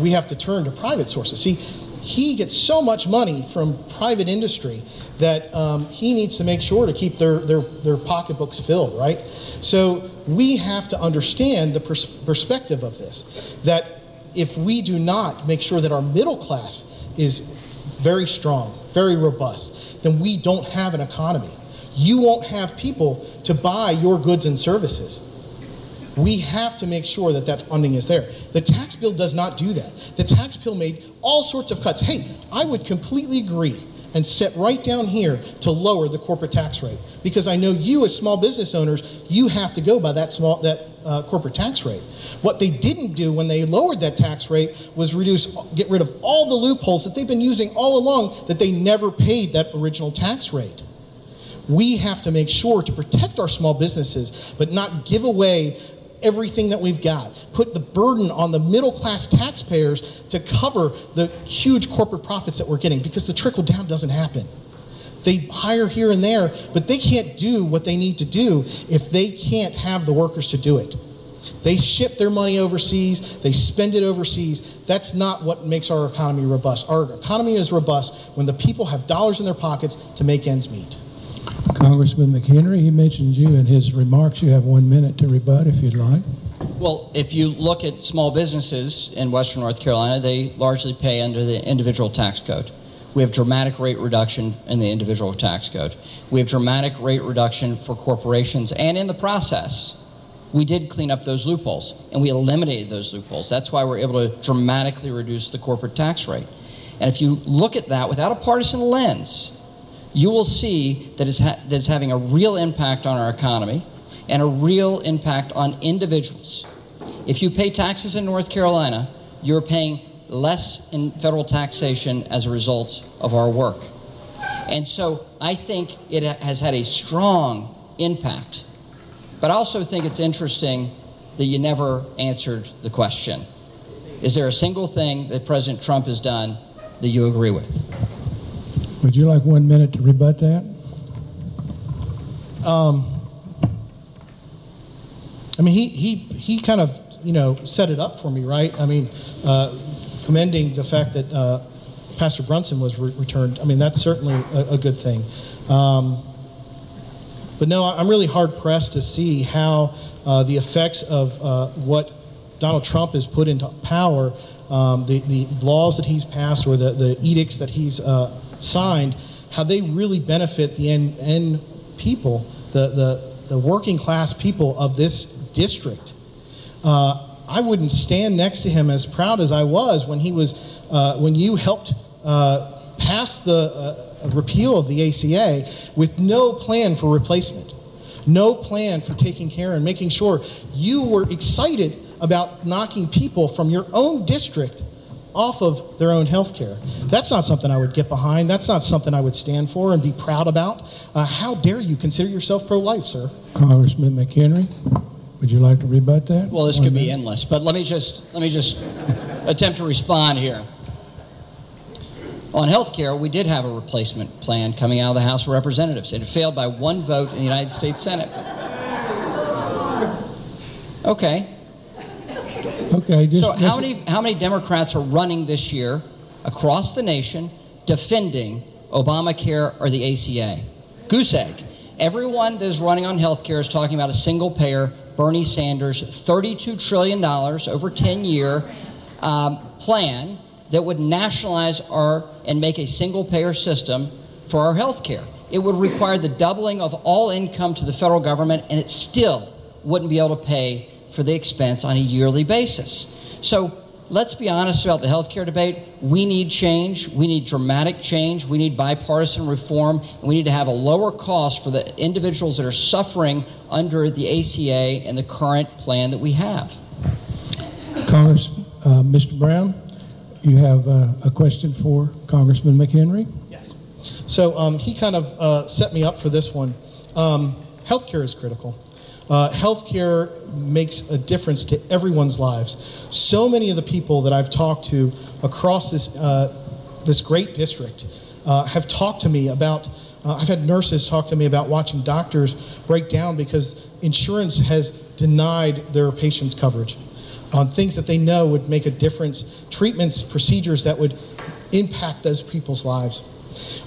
we have to turn to private sources. See, he gets so much money from private industry that um, he needs to make sure to keep their, their, their pocketbooks filled, right? So we have to understand the pers- perspective of this, that if we do not make sure that our middle class is very strong, very robust, then we don't have an economy. You won't have people to buy your goods and services. We have to make sure that that funding is there. The tax bill does not do that. The tax bill made all sorts of cuts. Hey, I would completely agree and set right down here to lower the corporate tax rate. Because I know you as small business owners, you have to go by that small that uh, corporate tax rate. What they didn't do when they lowered that tax rate was reduce, get rid of all the loopholes that they've been using all along that they never paid that original tax rate. We have to make sure to protect our small businesses, but not give away everything that we've got. Put the burden on the middle class taxpayers to cover the huge corporate profits that we're getting, because the trickle down doesn't happen. They hire here and there, but they can't do what they need to do if they can't have the workers to do it. They ship their money overseas, they spend it overseas. That's not what makes our economy robust. Our economy is robust when the people have dollars in their pockets to make ends meet. Congressman McHenry, he mentioned you in his remarks. You have one minute to rebut if you'd like. Well, if you look at small businesses in Western North Carolina, they largely pay under the individual tax code. We have dramatic rate reduction in the individual tax code. We have dramatic rate reduction for corporations, and in the process, we did clean up those loopholes, and we eliminated those loopholes. That's why we're able to dramatically reduce the corporate tax rate. And if you look at that without a partisan lens, you will see that it's, ha- that it's having a real impact on our economy and a real impact on individuals. If you pay taxes in North Carolina, you're paying less in federal taxation as a result of our work. And so I think it has had a strong impact. But I also think it's interesting that you never answered the question. Is there a single thing that President Trump has done that you agree with? Would you like one minute to rebut that? Um, I mean, he, he he kind of, you know, set it up for me, right? I mean, uh, commending the fact that uh, Pastor Brunson was re- returned. I mean, that's certainly a, a good thing. Um, but no, I'm really hard-pressed to see how uh, the effects of uh, what Donald Trump has put into power, um, the, the laws that he's passed or the, the edicts that he's uh, signed, how they really benefit the end, end people, the, the the working class people of this district. Uh, I wouldn't stand next to him as proud as I was when he was uh, when you helped uh, pass the uh, repeal of the A C A with no plan for replacement, no plan for taking care and making sure. You were excited about knocking people from your own district off of their own health care. That's not something I would get behind. That's not something I would stand for and be proud about. Uh, how dare you consider yourself pro-life, sir? Congressman McHenry, would you like to rebut that? Well, this One could minute. be endless, but let me just let me just attempt to respond here. On health care, we did have a replacement plan coming out of the House of Representatives. It failed by one vote in the United States Senate. Okay. Okay. Just, so how many how many Democrats are running this year across the nation defending Obamacare or the A C A? Goose egg. Everyone that is running on health care is talking about a single payer, Bernie Sanders, thirty-two trillion dollars over ten-year um, plan that would nationalize our and make a single payer system for our health care. It would require the doubling of all income to the federal government, and it still wouldn't be able to pay for the expense on a yearly basis. So let's be honest about the healthcare debate. We need change. We need dramatic change. We need bipartisan reform. And we need to have a lower cost for the individuals that are suffering under the A C A and the current plan that we have. Congress, uh, Mister Brown, you have uh, a question for Congressman McHenry? Yes. So um, he kind of uh, set me up for this one. Um, healthcare is critical. Uh, healthcare makes a difference to everyone's lives. So many of the people that I've talked to across this uh, this great district uh, have talked to me about, uh, I've had nurses talk to me about watching doctors break down because insurance has denied their patients coverage on things that they know would make a difference, treatments, procedures that would impact those people's lives.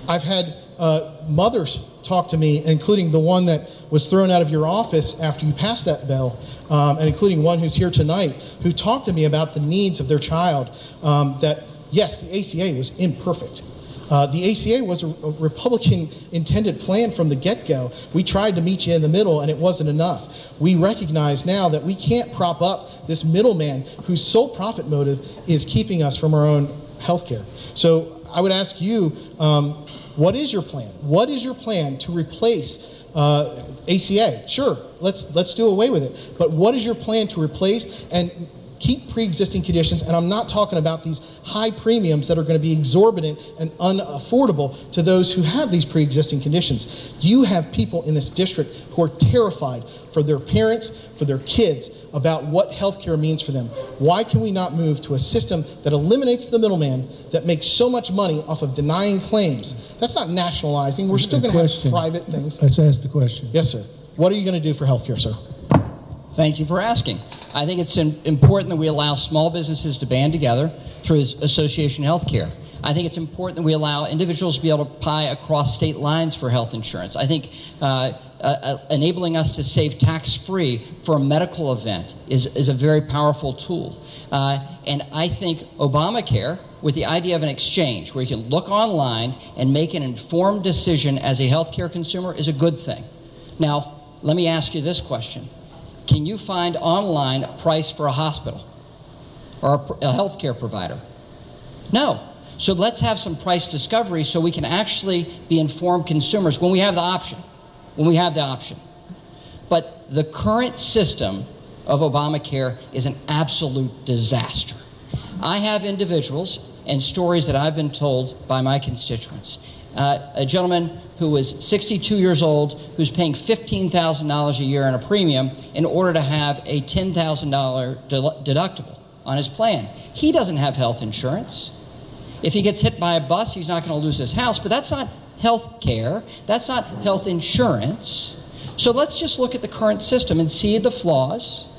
I've had uh, mothers talk to me, including the one that was thrown out of your office after you passed that bill, um, and including one who's here tonight, who talked to me about the needs of their child, um, that, yes, the A C A was imperfect. Uh, the A C A was a, a Republican-intended plan from the get-go. We tried to meet you in the middle, and it wasn't enough. We recognize now that we can't prop up this middleman whose sole profit motive is keeping us from our own health care. So I would ask you, um, what is your plan? What is your plan to replace uh, A C A? Sure, let's let's do away with it. But what is your plan to replace and keep pre-existing conditions? And I'm not talking about these high premiums that are going to be exorbitant and unaffordable to those who have these pre-existing conditions. You have people in this district who are terrified for their parents, for their kids, about what healthcare means for them. Why can we not move to a system that eliminates the middleman that makes so much money off of denying claims? That's not nationalizing. We're still going to have private things. Let's ask the question. Yes, sir. What are you going to do for healthcare, sir? Thank you for asking. I think it's important that we allow small businesses to band together through association healthcare. I think it's important that we allow individuals to be able to pie across state lines for health insurance. I think uh, uh, enabling us to save tax-free for a medical event is, is a very powerful tool. Uh, and I think Obamacare, with the idea of an exchange where you can look online and make an informed decision as a healthcare consumer, is a good thing. Now, let me ask you this question. Can you find online a price for a hospital or a, a healthcare provider? No. So let's have some price discovery so we can actually be informed consumers when we have the option, when we have the option. But the current system of Obamacare is an absolute disaster. I have individuals and stories that I've been told by my constituents. Uh, a gentleman who was sixty-two years old, who's paying fifteen thousand dollars a year in a premium in order to have a ten thousand dollars de- deductible on his plan. He doesn't have health insurance. If he gets hit by a bus, he's not going to lose his house, but that's not health care. That's not health insurance. So let's just look at the current system and see the flaws,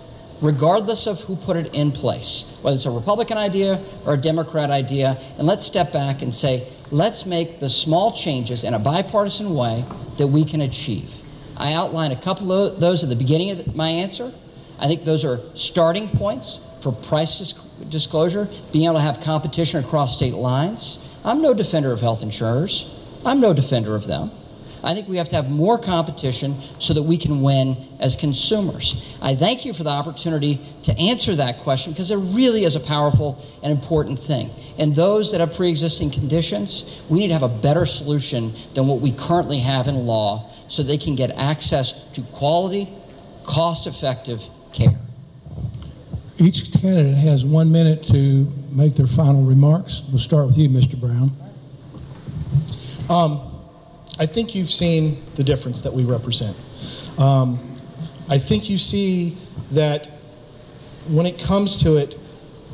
regardless of who put it in place, whether it's a Republican idea or a Democrat idea, and let's step back and say, let's make the small changes in a bipartisan way that we can achieve. I outlined a couple of those at the beginning of my answer. I think those are starting points for price disc- disclosure, being able to have competition across state lines. I'm no defender of health insurers. I'm no defender of them. I think we have to have more competition so that we can win as consumers. I thank you for the opportunity to answer that question because it really is a powerful and important thing. And those that have pre-existing conditions, we need to have a better solution than what we currently have in law so they can get access to quality, cost-effective care. Each candidate has one minute to make their final remarks. We'll start with you, Mister Brown. Um, I think you've seen the difference that we represent. Um, I think you see that when it comes to it,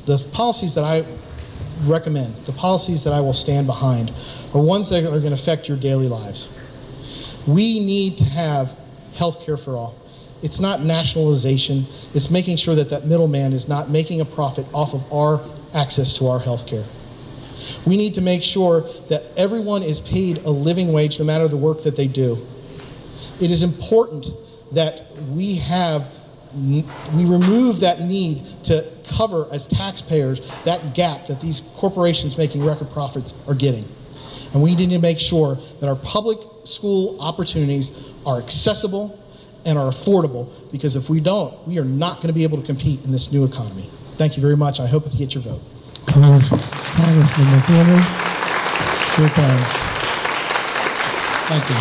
the policies that I recommend, the policies that I will stand behind, are ones that are going to affect your daily lives. We need to have health care for all. It's not nationalization. It's making sure that that middleman is not making a profit off of our access to our health care. We need to make sure that everyone is paid a living wage no matter the work that they do. It is important that we have, we remove that need to cover as taxpayers that gap that these corporations making record profits are getting. And we need to make sure that our public school opportunities are accessible and are affordable, because if we don't, we are not going to be able to compete in this new economy. Thank you very much. I hope to get your vote. Congressman McHenry, your time. Thank you.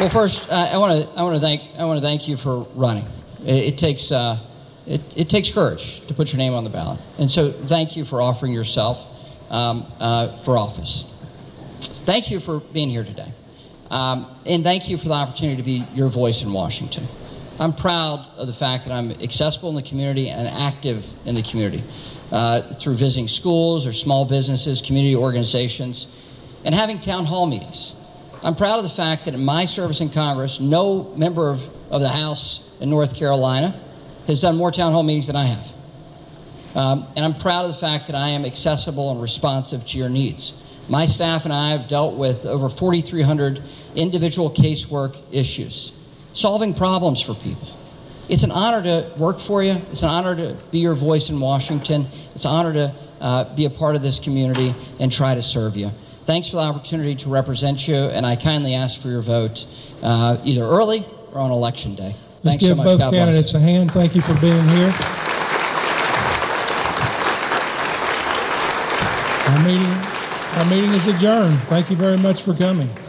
Well, first, uh, I want to I want to thank I want to thank you for running. It, it takes uh, it it takes courage to put your name on the ballot, and so thank you for offering yourself um, uh, for office. Thank you for being here today, um, and thank you for the opportunity to be your voice in Washington. I'm proud of the fact that I'm accessible in the community and active in the community uh, through visiting schools or small businesses, community organizations, and having town hall meetings. I'm proud of the fact that in my service in Congress, no member of, of the House in North Carolina has done more town hall meetings than I have. Um, and I'm proud of the fact that I am accessible and responsive to your needs. My staff and I have dealt with over forty-three hundred individual casework issues, solving problems for people. It's an honor to work for you. It's an honor to be your voice in Washington. It's an honor to uh, be a part of this community and try to serve you. Thanks for the opportunity to represent you, and I kindly ask for your vote uh, either early or on Election Day. Thanks Let's so much. Give both candidates a hand. Thank you for being here. Our meeting, our meeting is adjourned. Thank you very much for coming.